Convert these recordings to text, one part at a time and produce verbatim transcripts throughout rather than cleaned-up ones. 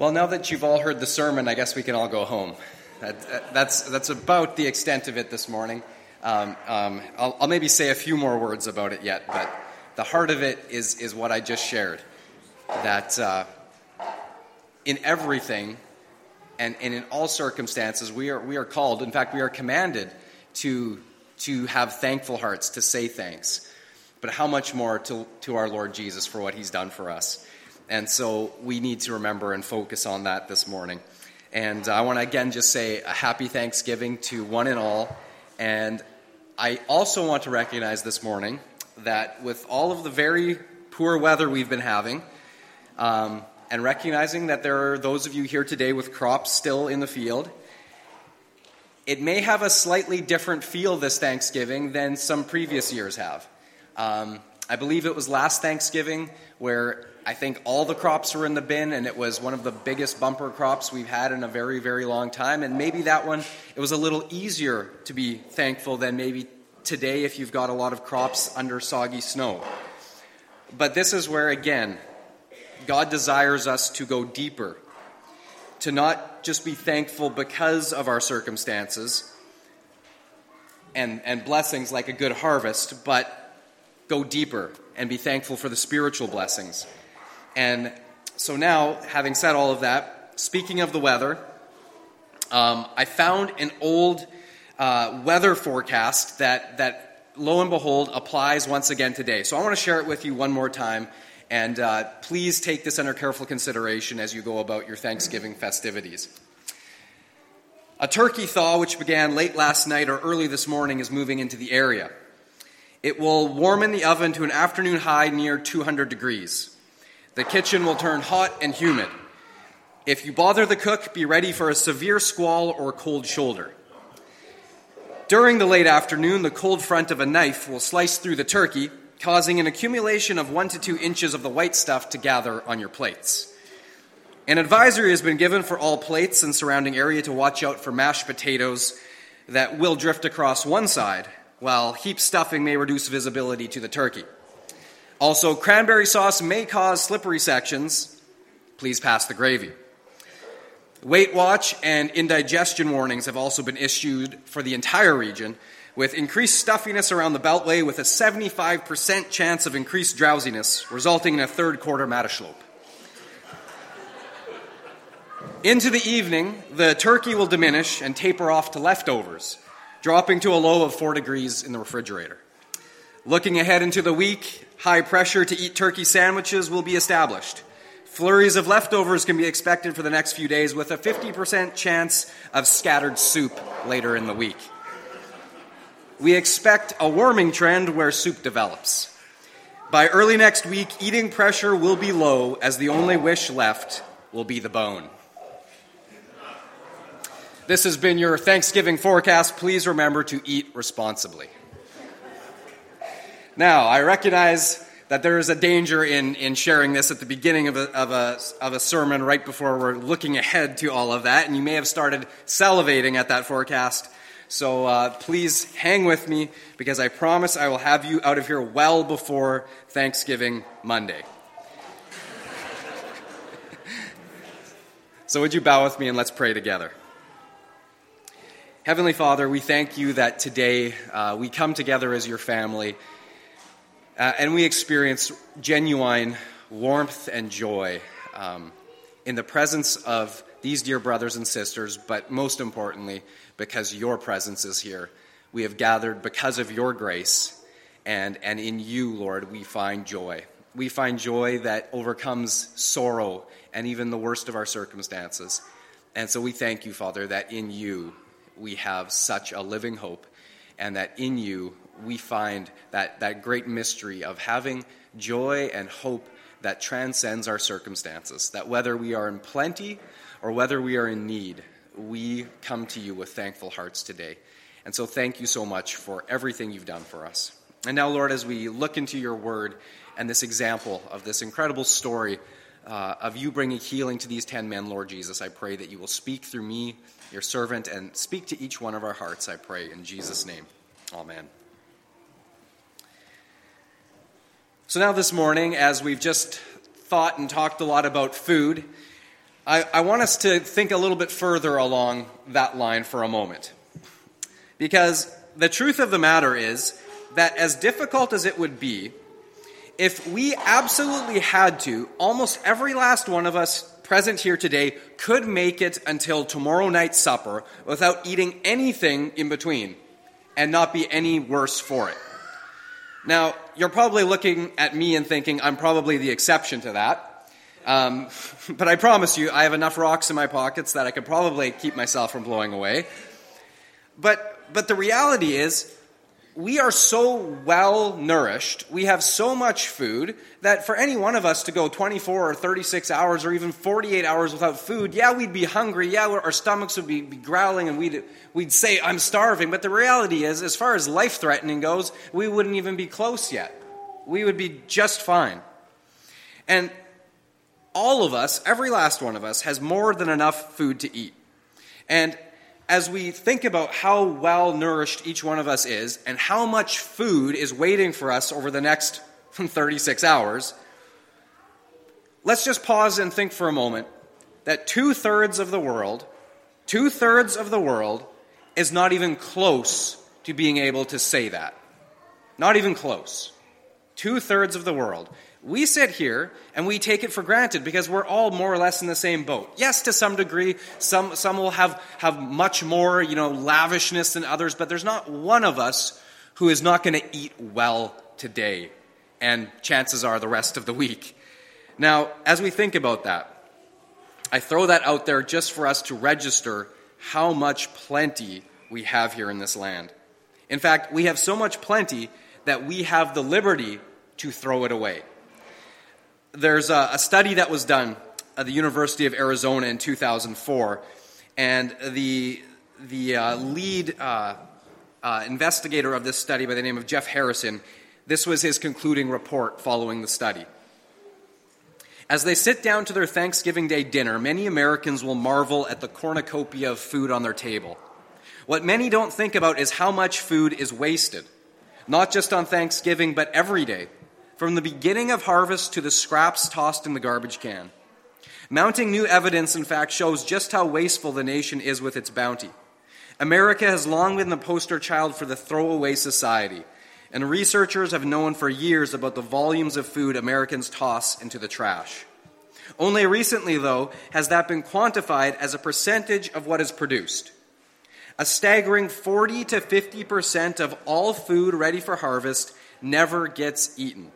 Well, now that you've all heard the sermon, I guess we can all go home. That, that's that's about the extent of it this morning. Um, um, I'll, I'll maybe say a few more words about it yet, but the heart of it is is what I just shared. That uh, in everything and, and in all circumstances, we are we are called. In fact, we are commanded to to have thankful hearts, to say thanks. But how much more to to our Lord Jesus for what He's done for us. And so we need to remember and focus on that this morning. And I want to again just say a happy Thanksgiving to one and all. And I also want to recognize this morning that with all of the very poor weather we've been having, um, and recognizing that there are those of you here today with crops still in the field, it may have a slightly different feel this Thanksgiving than some previous years have. Um, I believe it was last Thanksgiving where I think all the crops were in the bin, and it was one of the biggest bumper crops we've had in a very, very long time. And maybe that one, it was a little easier to be thankful than maybe today if you've got a lot of crops under soggy snow. But this is where, again, God desires us to go deeper, to not just be thankful because of our circumstances and, and blessings like a good harvest, but go deeper and be thankful for the spiritual blessings. And so now, having said all of that, speaking of the weather, um, I found an old uh, weather forecast that, that, lo and behold, applies once again today. So I want to share it with you one more time, and uh, please take this under careful consideration as you go about your Thanksgiving festivities. A turkey thaw, which began late last night or early this morning, is moving into the area. It will warm in the oven to an afternoon high near two hundred degrees. The kitchen will turn hot and humid. If you bother the cook, be ready for a severe squall or cold shoulder. During the late afternoon, the cold front of a knife will slice through the turkey, causing an accumulation of one to two inches of the white stuff to gather on your plates. An advisory has been given for all plates and surrounding area to watch out for mashed potatoes that will drift across one side, while heap stuffing may reduce visibility to the turkey. Also, cranberry sauce may cause slippery sections. Please pass the gravy. Weight watch and indigestion warnings have also been issued for the entire region, with increased stuffiness around the Beltway with a seventy-five percent chance of increased drowsiness, resulting in a third quarter matashlope. Into the evening, the turkey will diminish and taper off to leftovers, dropping to a low of four degrees in the refrigerator. Looking ahead into the week, high pressure to eat turkey sandwiches will be established. Flurries of leftovers can be expected for the next few days, with a fifty percent chance of scattered soup later in the week. We expect a warming trend where soup develops. By early next week, eating pressure will be low, as the only wish left will be the bone. This has been your Thanksgiving forecast. Please remember to eat responsibly. Now, I recognize that there is a danger in, in sharing this at the beginning of a, of a, of a sermon right before we're looking ahead to all of that, and you may have started salivating at that forecast. So uh, please hang with me, because I promise I will have you out of here well before Thanksgiving Monday. So would you bow with me and let's pray together. Heavenly Father, we thank you that today uh, we come together as your family uh, and we experience genuine warmth and joy um, in the presence of these dear brothers and sisters, but most importantly, because your presence is here. We have gathered because of your grace, and, and in you, Lord, we find joy. We find joy that overcomes sorrow and even the worst of our circumstances. And so we thank you, Father, that in you we have such a living hope, and that in you we find that, that great mystery of having joy and hope that transcends our circumstances, that whether we are in plenty or whether we are in need, we come to you with thankful hearts today. And so thank you so much for everything you've done for us. And now, Lord, as we look into your word and this example of this incredible story Uh, of you bringing healing to these ten men, Lord Jesus, I pray that you will speak through me, your servant, and speak to each one of our hearts, I pray, in Jesus' name. Amen. So now this morning, as we've just thought and talked a lot about food, I, I want us to think a little bit further along that line for a moment. Because the truth of the matter is that as difficult as it would be, if we absolutely had to, almost every last one of us present here today could make it until tomorrow night's supper without eating anything in between and not be any worse for it. Now, you're probably looking at me and thinking I'm probably the exception to that. Um, but I promise you, I have enough rocks in my pockets that I could probably keep myself from blowing away. But but the reality is, we are so well nourished, we have so much food, that for any one of us to go twenty-four or thirty-six hours or even forty-eight hours without food, yeah, we'd be hungry, yeah, our stomachs would be, be growling and we'd, we'd say, I'm starving. But the reality is, as far as life-threatening goes, we wouldn't even be close yet. We would be just fine. And all of us, every last one of us, has more than enough food to eat. And as we think about how well-nourished each one of us is and how much food is waiting for us over the next thirty-six hours, let's just pause and think for a moment that two-thirds of the world, two-thirds of the world is not even close to being able to say that. Not even close. Two-thirds of the world. We sit here and we take it for granted because we're all more or less in the same boat. Yes, to some degree, some some will have, have much more, you know, lavishness than others, but there's not one of us who is not going to eat well today, and chances are the rest of the week. Now, as we think about that, I throw that out there just for us to register how much plenty we have here in this land. In fact, we have so much plenty that we have the liberty to throw it away. There's a, a study that was done at the University of Arizona in two thousand four, and the the uh, lead uh, uh, investigator of this study by the name of Jeff Harrison, this was his concluding report following the study. As they sit down to their Thanksgiving Day dinner, many Americans will marvel at the cornucopia of food on their table. What many don't think about is how much food is wasted, not just on Thanksgiving, but every day, from the beginning of harvest to the scraps tossed in the garbage can. Mounting new evidence, in fact, shows just how wasteful the nation is with its bounty. America has long been the poster child for the throwaway society, and researchers have known for years about the volumes of food Americans toss into the trash. Only recently, though, has that been quantified as a percentage of what is produced. A staggering forty to fifty percent of all food ready for harvest never gets eaten.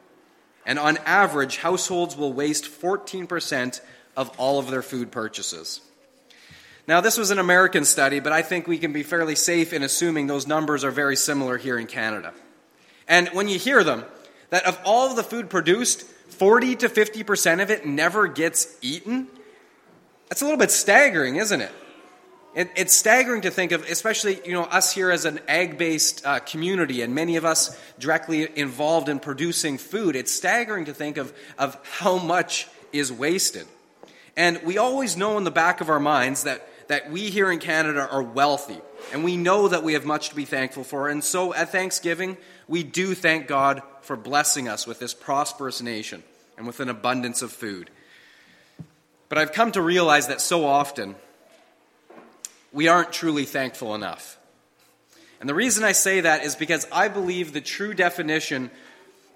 And on average, households will waste fourteen percent of all of their food purchases. Now, this was an American study, but I think we can be fairly safe in assuming those numbers are very similar here in Canada. And when you hear them, that of all of the food produced, forty to fifty percent of it never gets eaten, that's a little bit staggering, isn't it? It, it's staggering to think of, especially, you know, us here as an ag-based uh, community and many of us directly involved in producing food. It's staggering to think of, of how much is wasted. And we always know in the back of our minds that, that we here in Canada are wealthy, and we know that we have much to be thankful for. And so at Thanksgiving, we do thank God for blessing us with this prosperous nation and with an abundance of food. But I've come to realize that so often we aren't truly thankful enough. And the reason I say that is because I believe the true definition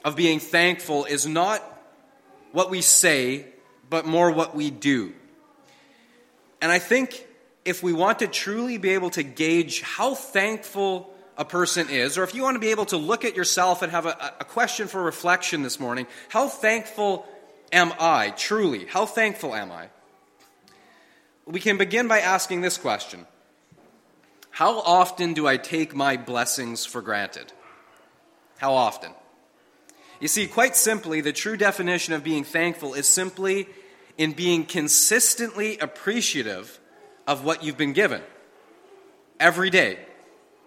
of being thankful is not what we say, but more what we do. And I think if we want to truly be able to gauge how thankful a person is, or if you want to be able to look at yourself and have a, a question for reflection this morning, how thankful am I, truly? How thankful am I? We can begin by asking this question. How often do I take my blessings for granted? How often? You see, quite simply, the true definition of being thankful is simply in being consistently appreciative of what you've been given. Every day,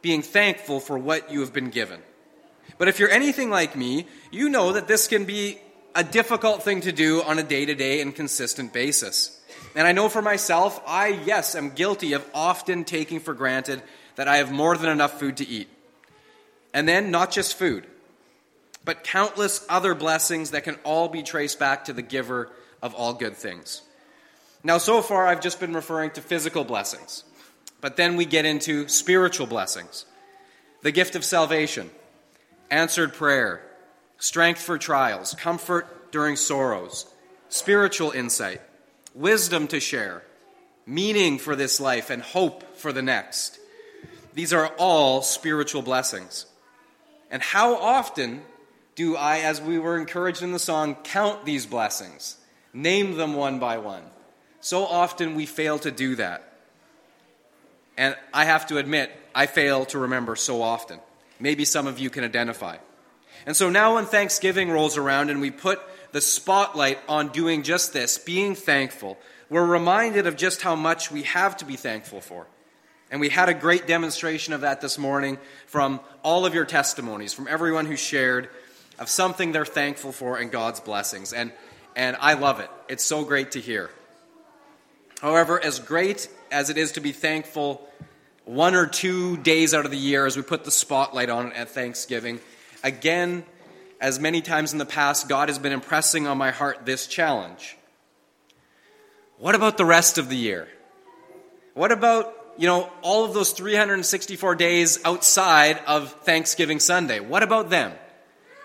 being thankful for what you have been given. But if you're anything like me, you know that this can be a difficult thing to do on a day-to-day and consistent basis. And I know for myself, I, yes, am guilty of often taking for granted that I have more than enough food to eat. And then not just food, but countless other blessings that can all be traced back to the giver of all good things. Now, so far, I've just been referring to physical blessings, but then we get into spiritual blessings, the gift of salvation, answered prayer, strength for trials, comfort during sorrows, spiritual insight, wisdom to share, meaning for this life, and hope for the next. These are all spiritual blessings. And how often do I, as we were encouraged in the song, count these blessings, name them one by one? So often we fail to do that. And I have to admit, I fail to remember so often. Maybe some of you can identify. And so now when Thanksgiving rolls around and we put the spotlight on doing just this, being thankful, we're reminded of just how much we have to be thankful for. And we had a great demonstration of that this morning from all of your testimonies, from everyone who shared, of something they're thankful for and God's blessings. And, and I love it. It's so great to hear. However, as great as it is to be thankful one or two days out of the year as we put the spotlight on it at Thanksgiving, again, as many times in the past, God has been impressing on my heart this challenge. What about the rest of the year? What about, you know, all of those three hundred sixty-four days outside of Thanksgiving Sunday? What about them?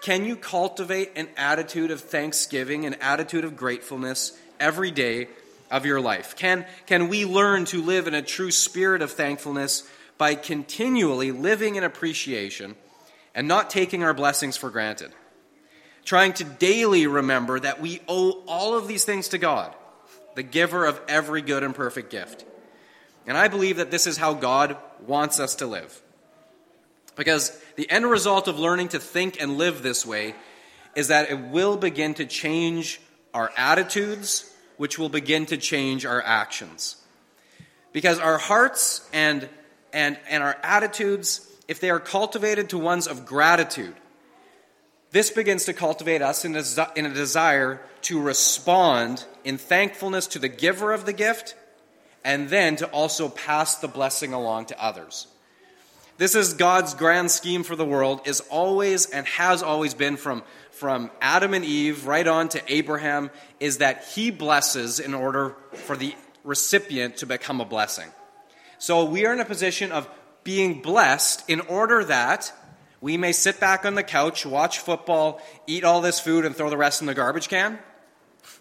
Can you cultivate an attitude of thanksgiving, an attitude of gratefulness every day of your life? Can, can we learn to live in a true spirit of thankfulness by continually living in appreciation and not taking our blessings for granted? Trying to daily remember that we owe all of these things to God, the giver of every good and perfect gift. And I believe that this is how God wants us to live. Because the end result of learning to think and live this way is that it will begin to change our attitudes, which will begin to change our actions. Because our hearts and, and, and our attitudes, if they are cultivated to ones of gratitude, this begins to cultivate us in a, in a desire to respond in thankfulness to the giver of the gift, and then to also pass the blessing along to others. This is God's grand scheme for the world, is always and has always been from, from Adam and Eve right on to Abraham, is that he blesses in order for the recipient to become a blessing. So we are in a position of being blessed in order that we may sit back on the couch, watch football, eat all this food, and throw the rest in the garbage can?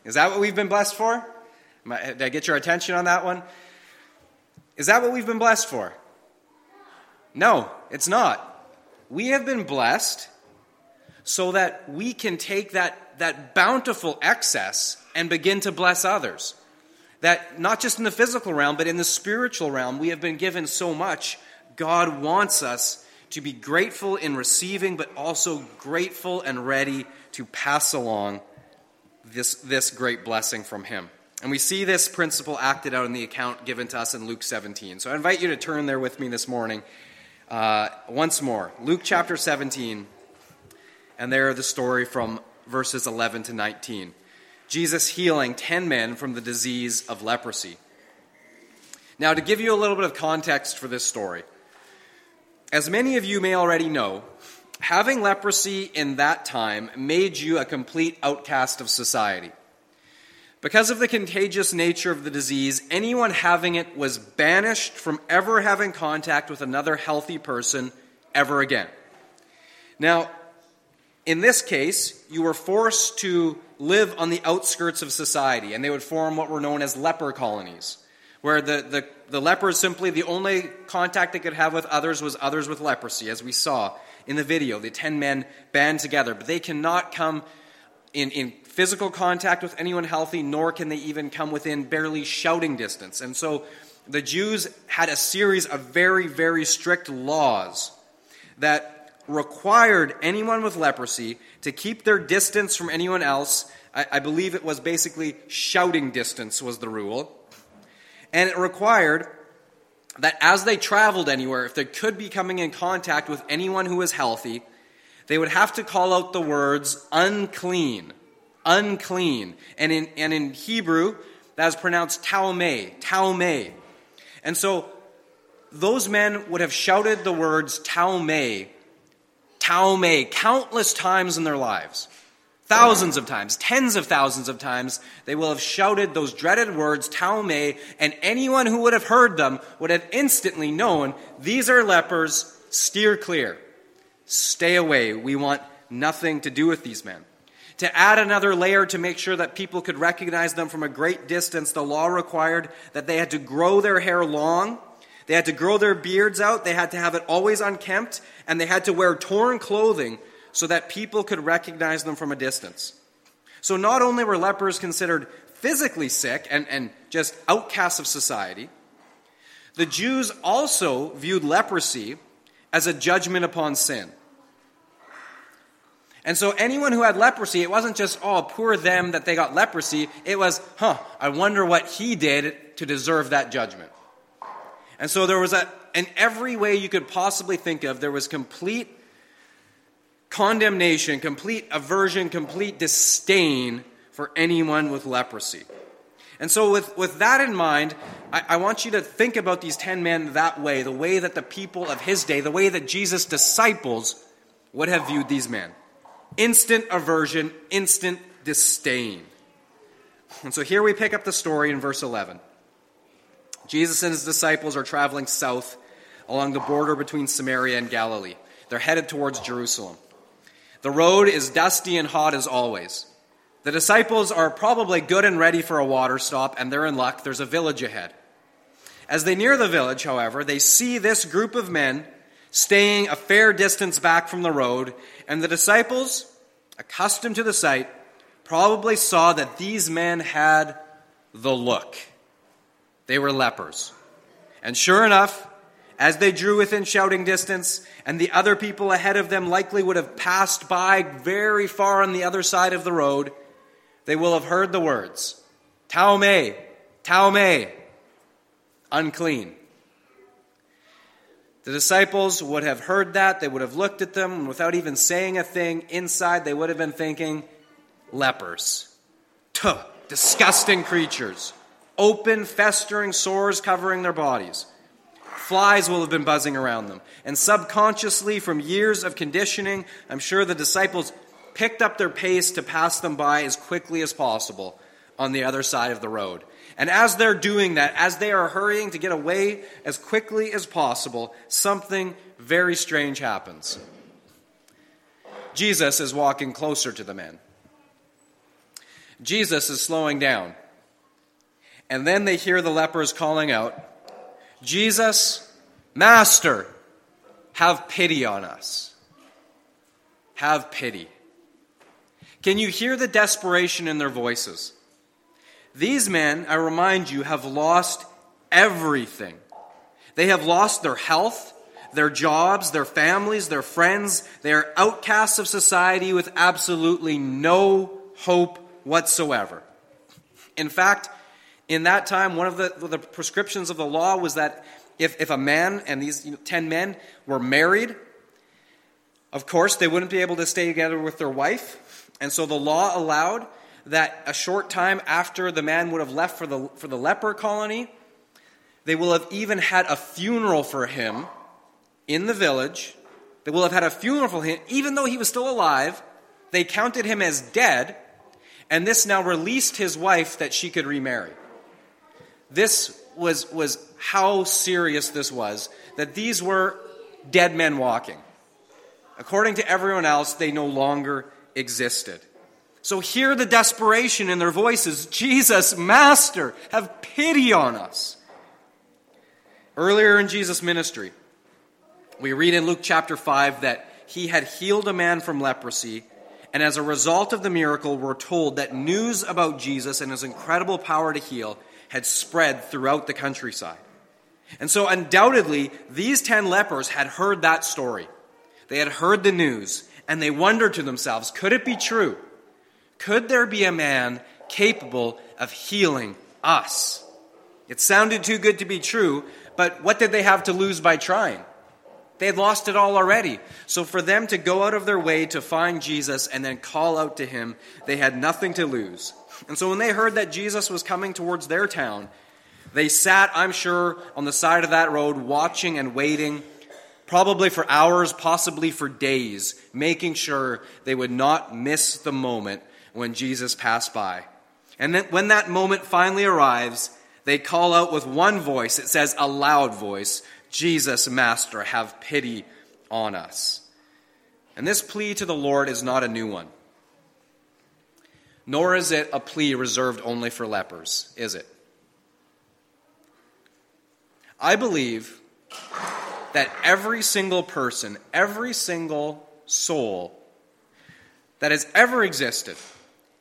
Is that what we've been blessed for? Did I get your attention on that one? Is that what we've been blessed for? No, it's not. We have been blessed so that we can take that, that bountiful excess and begin to bless others. That not just in the physical realm, but in the spiritual realm, we have been given so much. God wants us to be grateful in receiving, but also grateful and ready to pass along this, this great blessing from Him. And we see this principle acted out in the account given to us in Luke seventeen. So I invite you to turn there with me this morning uh, once more. Luke chapter seventeen, and there the story from verses eleven to nineteen. Jesus healing ten men from the disease of leprosy. Now, to give you a little bit of context for this story, as many of you may already know, having leprosy in that time made you a complete outcast of society. Because of the contagious nature of the disease, anyone having it was banished from ever having contact with another healthy person ever again. Now, in this case, you were forced to live on the outskirts of society, and they would form what were known as leper colonies, where the, the, the lepers simply, the only contact they could have with others was others with leprosy, as we saw in the video, the ten men band together. But they cannot come in, in physical contact with anyone healthy, nor can they even come within barely shouting distance. And so the Jews had a series of very, very strict laws that required anyone with leprosy to keep their distance from anyone else. I, I believe it was basically shouting distance was the rule. And it required that as they traveled anywhere, if they could be coming in contact with anyone who was healthy, they would have to call out the words unclean, unclean. And in and in Hebrew, that is pronounced taomei, taomei. And so those men would have shouted the words taomei, taomei, countless times in their lives. Thousands of times, tens of thousands of times, they will have shouted those dreaded words, Talmei, and anyone who would have heard them would have instantly known, these are lepers, steer clear. Stay away, we want nothing to do with these men. To add another layer to make sure that people could recognize them from a great distance, the law required that they had to grow their hair long, they had to grow their beards out, they had to have it always unkempt, and they had to wear torn clothing so that people could recognize them from a distance. So not only were lepers considered physically sick and, and just outcasts of society, the Jews also viewed leprosy as a judgment upon sin. And so anyone who had leprosy, it wasn't just, oh, poor them that they got leprosy. It was, huh, I wonder what he did to deserve that judgment. And so there was a, in every way you could possibly think of, there was complete condemnation, complete aversion, complete disdain for anyone with leprosy. And so with, with that in mind, I, I want you to think about these ten men that way, the way that the people of his day, the way that Jesus' disciples would have viewed these men. Instant aversion, instant disdain. And so here we pick up the story in verse eleven. Jesus and his disciples are traveling south along the border between Samaria and Galilee. They're headed towards Jerusalem. The road is dusty and hot as always. The disciples are probably good and ready for a water stop, and they're in luck. There's a village ahead. As they near the village, however, they see this group of men staying a fair distance back from the road, and the disciples, accustomed to the sight, probably saw that these men had the look. They were lepers. And sure enough, as they drew within shouting distance, and the other people ahead of them likely would have passed by very far on the other side of the road, they will have heard the words, Talmei, Talmei, unclean. The disciples would have heard that, they would have looked at them, and without even saying a thing, inside they would have been thinking, lepers, tuh, disgusting creatures, open, festering sores covering their bodies. Flies will have been buzzing around them. And subconsciously, from years of conditioning, I'm sure the disciples picked up their pace to pass them by as quickly as possible on the other side of the road. And as they're doing that, as they are hurrying to get away as quickly as possible, something very strange happens. Jesus is walking closer to the men. Jesus is slowing down. And then they hear the lepers calling out, Jesus, Master, have pity on us. Have pity. Can you hear the desperation in their voices? These men, I remind you, have lost everything. They have lost their health, their jobs, their families, their friends. They are outcasts of society with absolutely no hope whatsoever. In fact, in that time, one of the, the prescriptions of the law was that if, if a man and these you know, ten men were married, of course, they wouldn't be able to stay together with their wife. And so the law allowed that a short time after the man would have left for the, for the leper colony, they will have even had a funeral for him in the village. They will have had a funeral for him, even though he was still alive. They counted him as dead, and this now released his wife that she could remarry. This was was how serious this was, that these were dead men walking. According to everyone else, they no longer existed. So hear the desperation in their voices. Jesus, Master, have pity on us. Earlier in Jesus' ministry, we read in Luke chapter five that he had healed a man from leprosy, and as a result of the miracle, we're told that news about Jesus and his incredible power to heal had spread throughout the countryside. And so undoubtedly, these ten lepers had heard that story. They had heard the news, and they wondered to themselves, could it be true? Could there be a man capable of healing us? It sounded too good to be true, but what did they have to lose by trying? They had lost it all already. So for them to go out of their way to find Jesus and then call out to him, they had nothing to lose. And so when they heard that Jesus was coming towards their town, they sat, I'm sure, on the side of that road watching and waiting probably for hours, possibly for days, making sure they would not miss the moment when Jesus passed by. And then when that moment finally arrives, they call out with one voice. It says a loud voice, "Jesus, Master, have pity on us." And this plea to the Lord is not a new one. Nor is it a plea reserved only for lepers, is it? I believe that every single person, every single soul that has ever existed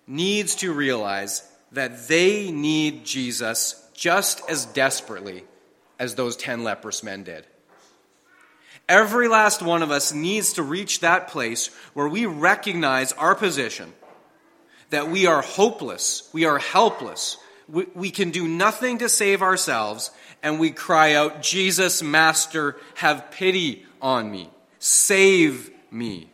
needs to realize that they need Jesus just as desperately as those ten leprous men did. Every last one of us needs to reach that place where we recognize our position, that we are hopeless, we are helpless, we, we can do nothing to save ourselves, and we cry out, "Jesus, Master, have pity on me, save me."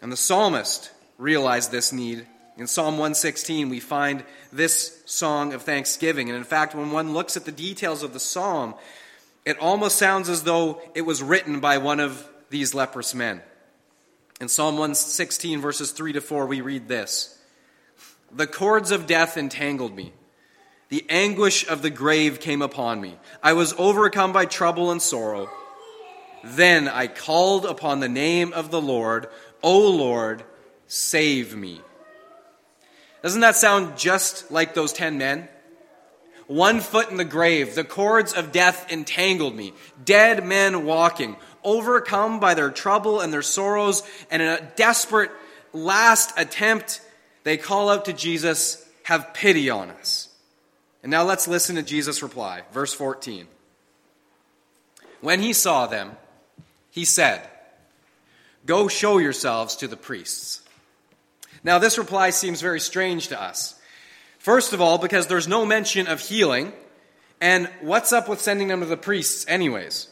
And the psalmist realized this need. In Psalm one sixteen, we find this song of thanksgiving. And in fact, when one looks at the details of the psalm, it almost sounds as though it was written by one of these leprous men. In Psalm one sixteen, verses three to four, we read this: "The cords of death entangled me. The anguish of the grave came upon me. I was overcome by trouble and sorrow. Then I called upon the name of the Lord. O Lord, save me." Doesn't that sound just like those ten men? One foot in the grave, the cords of death entangled me. Dead men walking, overcome by their trouble and their sorrows, and in a desperate last attempt, they call out to Jesus, "Have pity on us." And now let's listen to Jesus' reply. Verse fourteen. "When he saw them, he said, 'Go show yourselves to the priests.'" Now this reply seems very strange to us. First of all, because there's no mention of healing, and what's up with sending them to the priests anyways?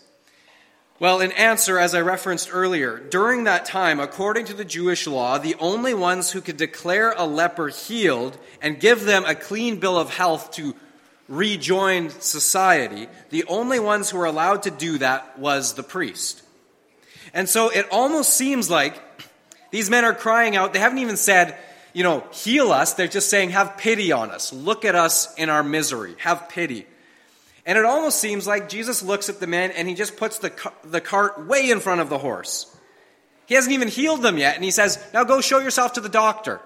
Well, in answer, as I referenced earlier, during that time, according to the Jewish law, the only ones who could declare a leper healed and give them a clean bill of health to rejoin society, the only ones who were allowed to do that was the priest. And so it almost seems like these men are crying out. They haven't even said, you know, "Heal us." They're just saying, "Have pity on us. Look at us in our misery. Have pity." And it almost seems like Jesus looks at the men and he just puts the the cart way in front of the horse. He hasn't even healed them yet, and he says, "Now go show yourself to the doctor."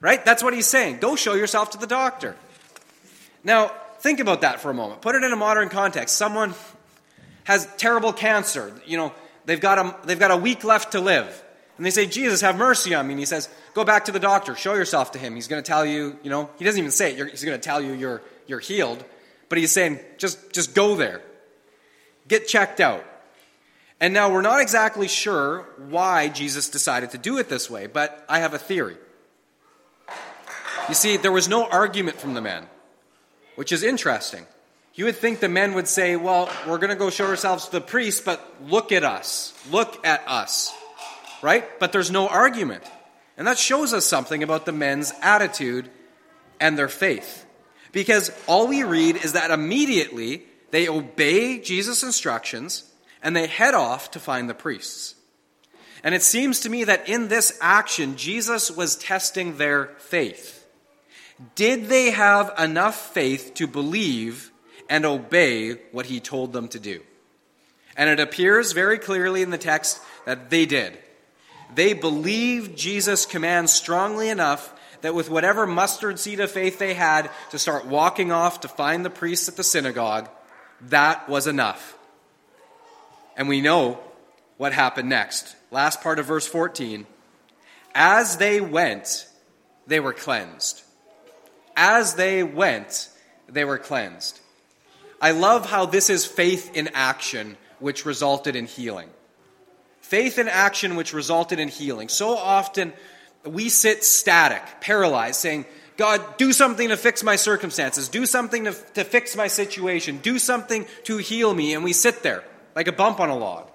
Right? That's what he's saying. Go show yourself to the doctor. Now, think about that for a moment. Put it in a modern context. Someone has terrible cancer. You know, they've got a, they've got a week left to live. And they say, "Jesus, have mercy on me." And he says, "Go back to the doctor. Show yourself to him. He's going to tell you, you know," he doesn't even say it. You're, he's going to tell you you're you're healed. But he's saying, just, just go there. Get checked out. And now we're not exactly sure why Jesus decided to do it this way, but I have a theory. You see, there was no argument from the men, which is interesting. You would think the men would say, "Well, we're going to go show ourselves to the priest, but look at us. Look at us." Right? But there's no argument. And that shows us something about the men's attitude and their faith. Because all we read is that immediately they obey Jesus' instructions and they head off to find the priests. And it seems to me that in this action, Jesus was testing their faith. Did they have enough faith to believe and obey what he told them to do? And it appears very clearly in the text that they did. They believed Jesus' commands strongly enough that with whatever mustard seed of faith they had to start walking off to find the priests at the synagogue, that was enough. And we know what happened next. Last part of verse fourteen. As they went, they were cleansed. As they went, they were cleansed. I love how this is faith in action, which resulted in healing. Faith in action, which resulted in healing. So often, we sit static, paralyzed, saying, "God, do something to fix my circumstances. Do something to, to fix my situation. Do something to heal me." And we sit there like a bump on a log.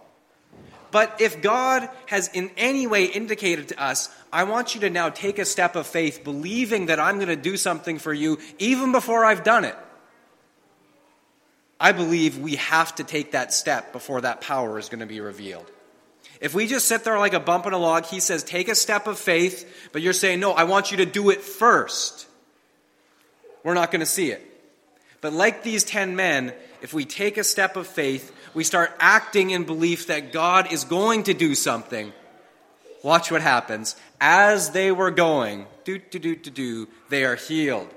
But if God has in any way indicated to us, "I want you to now take a step of faith, believing that I'm going to do something for you even before I've done it," I believe we have to take that step before that power is going to be revealed. If we just sit there like a bump in a log, he says, take a step of faith, but you're saying, no, I want you to do it first. We're not going to see it. But like these ten men, if we take a step of faith, we start acting in belief that God is going to do something. Watch what happens. As they were going, do, do, do, do, do, they are healed.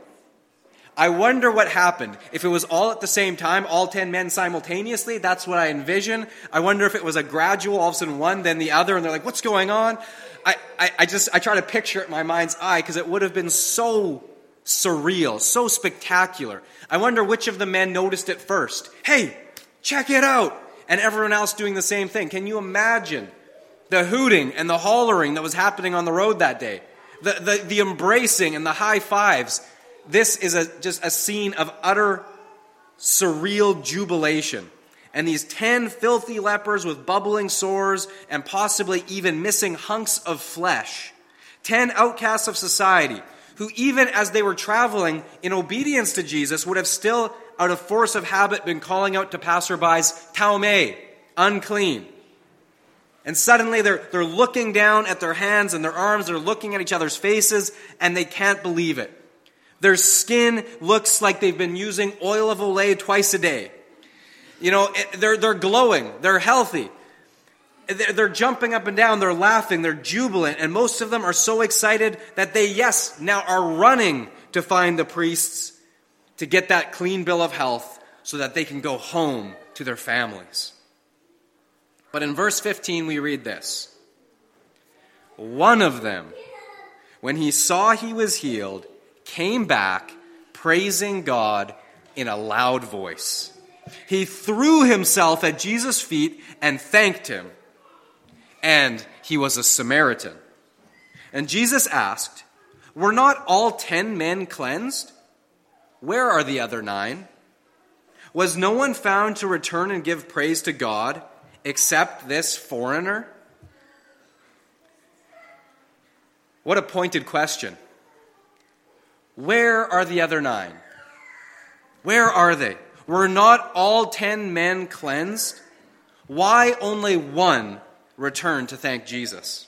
I wonder what happened. If it was all at the same time, all ten men simultaneously, that's what I envision. I wonder if it was a gradual, all of a sudden one, then the other, and they're like, what's going on? I, I, I just, I try to picture it in my mind's eye, because it would have been so surreal, so spectacular. I wonder which of the men noticed it first. Hey, check it out! And everyone else doing the same thing. Can you imagine the hooting and the hollering that was happening on the road that day? The, the, the embracing and the high fives. This is a, just a scene of utter surreal jubilation. And these ten filthy lepers with bubbling sores and possibly even missing hunks of flesh, ten outcasts of society, who even as they were traveling in obedience to Jesus would have still, out of force of habit, been calling out to passerbys, Taume, unclean. And suddenly they're, they're looking down at their hands and their arms, they're looking at each other's faces, and they can't believe it. Their skin looks like they've been using oil of Olay twice a day. You know, they're, they're glowing. They're healthy. They're, they're jumping up and down. They're laughing. They're jubilant. And most of them are so excited that they, yes, now are running to find the priests to get that clean bill of health so that they can go home to their families. But in verse fifteen, we read this. One of them, when he saw he was healed, came back praising God in a loud voice. He threw himself at Jesus' feet and thanked him. And he was a Samaritan. And Jesus asked, were not all ten men cleansed? Where are the other nine? Was no one found to return and give praise to God except this foreigner? What a pointed question. Where are the other nine? Where are they? Were not all ten men cleansed? Why only one returned to thank Jesus?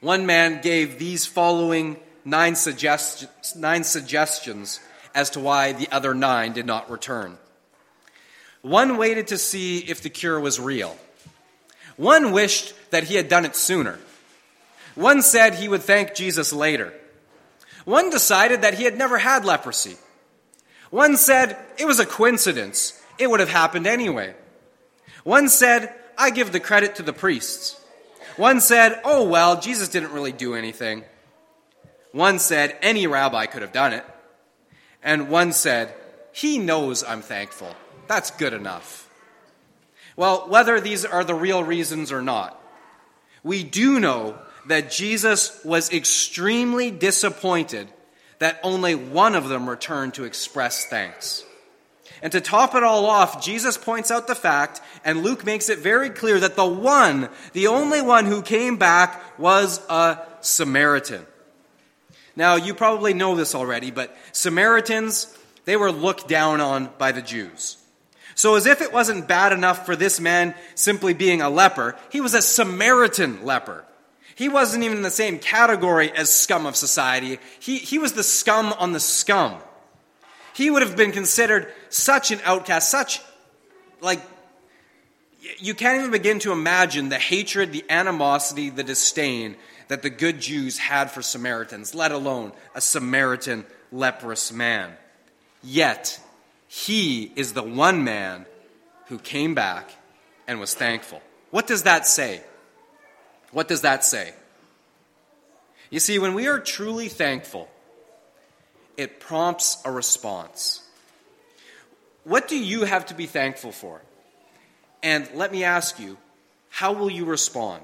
One man gave these following nine, suggest- nine suggestions as to why the other nine did not return. One waited to see if the cure was real. One wished that he had done it sooner. One said he would thank Jesus later. One decided that he had never had leprosy. One said it was a coincidence. It would have happened anyway. One said, I give the credit to the priests. One said, oh, well, Jesus didn't really do anything. One said, any rabbi could have done it. And one said, he knows I'm thankful. That's good enough. Well, whether these are the real reasons or not, we do know that Jesus was extremely disappointed that only one of them returned to express thanks. And to top it all off, Jesus points out the fact, and Luke makes it very clear, that the one, the only one who came back was a Samaritan. Now, you probably know this already, but Samaritans, they were looked down on by the Jews. So as if it wasn't bad enough for this man simply being a leper, he was a Samaritan leper. He wasn't even in the same category as scum of society. He, he was the scum on the scum. He would have been considered such an outcast, such, like, you can't even begin to imagine the hatred, the animosity, the disdain that the good Jews had for Samaritans, let alone a Samaritan leprous man. Yet, he is the one man who came back and was thankful. What does that say? What does that say? You see, when we are truly thankful, it prompts a response. What do you have to be thankful for? And let me ask you, how will you respond?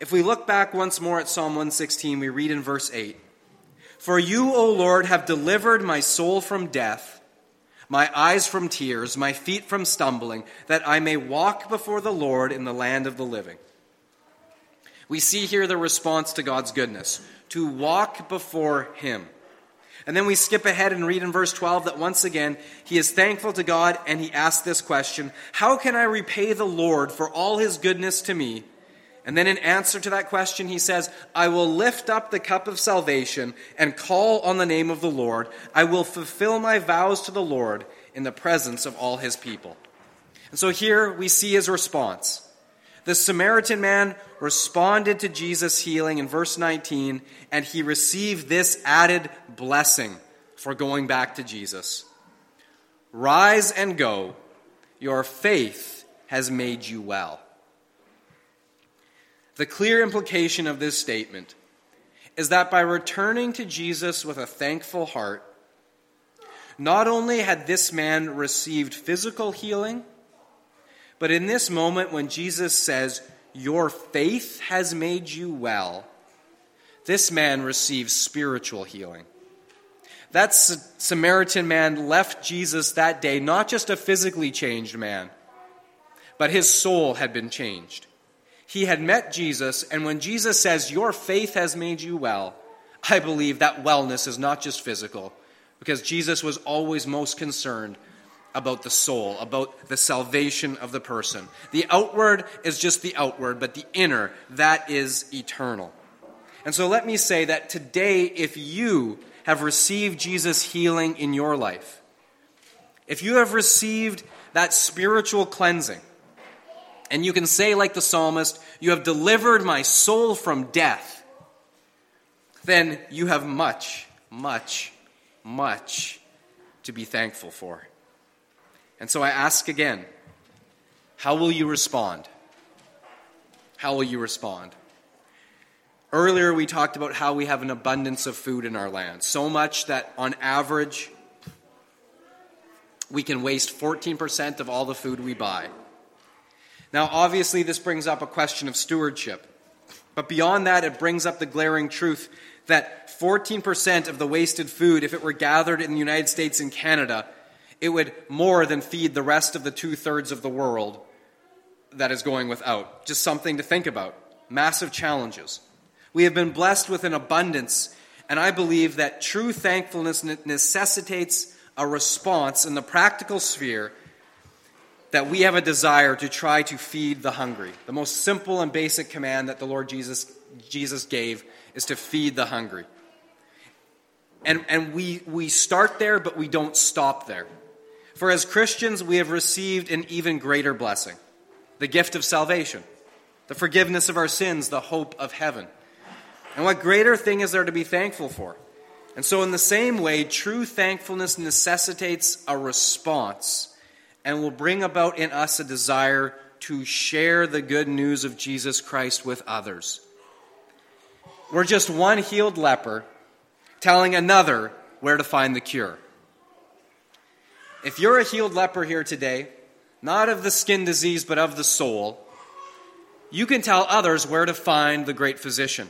If we look back once more at Psalm one sixteen, we read in verse eight, for you, O Lord, have delivered my soul from death, my eyes from tears, my feet from stumbling, that I may walk before the Lord in the land of the living. We see here the response to God's goodness, to walk before him. And then we skip ahead and read in verse twelve that once again, he is thankful to God and he asks this question, how can I repay the Lord for all his goodness to me? And then in answer to that question, he says, I will lift up the cup of salvation and call on the name of the Lord. I will fulfill my vows to the Lord in the presence of all his people. And so here we see his response. The Samaritan man responded to Jesus' healing in verse nineteen, and he received this added blessing for going back to Jesus. Rise and go. Your faith has made you well. The clear implication of this statement is that by returning to Jesus with a thankful heart, not only had this man received physical healing, but in this moment when Jesus says, your faith has made you well, this man receives spiritual healing. That Samaritan man left Jesus that day, not just a physically changed man, but his soul had been changed. He had met Jesus, and when Jesus says, your faith has made you well, I believe that wellness is not just physical, because Jesus was always most concerned about the soul, about the salvation of the person. The outward is just the outward, but the inner, that is eternal. And so let me say that today, if you have received Jesus' healing in your life, if you have received that spiritual cleansing, and you can say like the psalmist, you have delivered my soul from death, then you have much, much, much to be thankful for. And so I ask again, how will you respond? How will you respond? Earlier we talked about how we have an abundance of food in our land, so much that on average we can waste fourteen percent of all the food we buy. Now obviously this brings up a question of stewardship, but beyond that it brings up the glaring truth that fourteen percent of the wasted food, if it were gathered in the United States and Canada, it would more than feed the rest of the two-thirds of the world that is going without. Just something to think about. Massive challenges. We have been blessed with an abundance, and I believe that true thankfulness necessitates a response in the practical sphere that we have a desire to try to feed the hungry. The most simple and basic command that the Lord Jesus, Jesus gave is to feed the hungry. And, and we, we start there, but we don't stop there. For as Christians, we have received an even greater blessing, the gift of salvation, the forgiveness of our sins, the hope of heaven. And what greater thing is there to be thankful for? And so in the same way, true thankfulness necessitates a response and will bring about in us a desire to share the good news of Jesus Christ with others. We're just one healed leper telling another where to find the cure. If you're a healed leper here today, not of the skin disease, but of the soul, you can tell others where to find the great physician,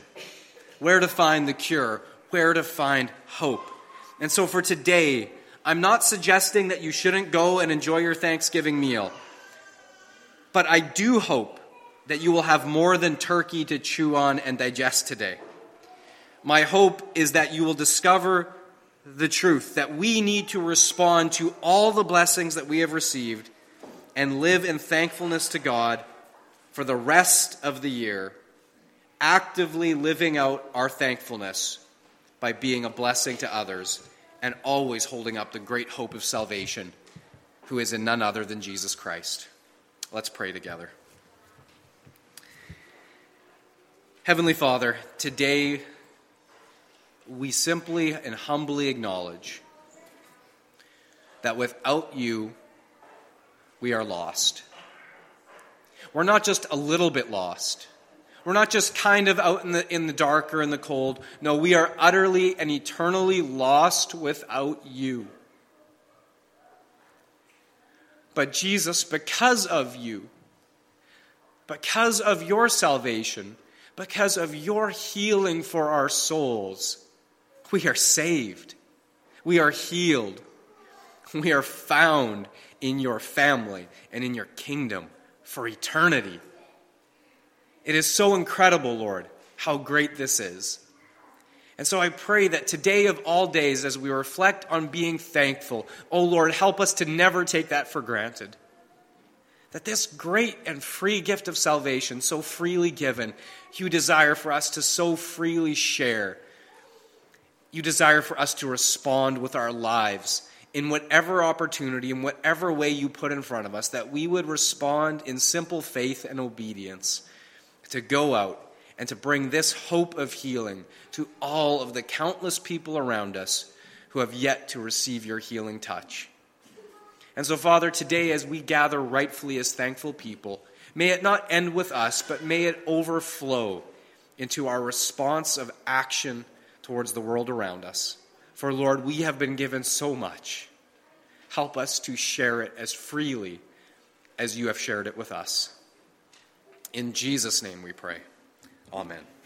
where to find the cure, where to find hope. And so for today, I'm not suggesting that you shouldn't go and enjoy your Thanksgiving meal, but I do hope that you will have more than turkey to chew on and digest today. My hope is that you will discover the truth, that we need to respond to all the blessings that we have received and live in thankfulness to God for the rest of the year, actively living out our thankfulness by being a blessing to others and always holding up the great hope of salvation, who is in none other than Jesus Christ. Let's pray together. Heavenly Father, today we simply and humbly acknowledge that without you, we are lost. We're not just a little bit lost. We're not just kind of out in the in the dark or in the cold. No, we are utterly and eternally lost without you. But Jesus, because of you, because of your salvation, because of your healing for our souls, we are saved. We are healed. We are found in your family and in your kingdom for eternity. It is so incredible, Lord, how great this is. And so I pray that today of all days, as we reflect on being thankful, oh Lord, help us to never take that for granted. That this great and free gift of salvation, so freely given, you desire for us to so freely share. You desire for us to respond with our lives in whatever opportunity, in whatever way you put in front of us, that we would respond in simple faith and obedience to go out and to bring this hope of healing to all of the countless people around us who have yet to receive your healing touch. And so, Father, today as we gather rightfully as thankful people, may it not end with us, but may it overflow into our response of action towards the world around us. For, Lord, we have been given so much. Help us to share it as freely as you have shared it with us. In Jesus' name we pray. Amen.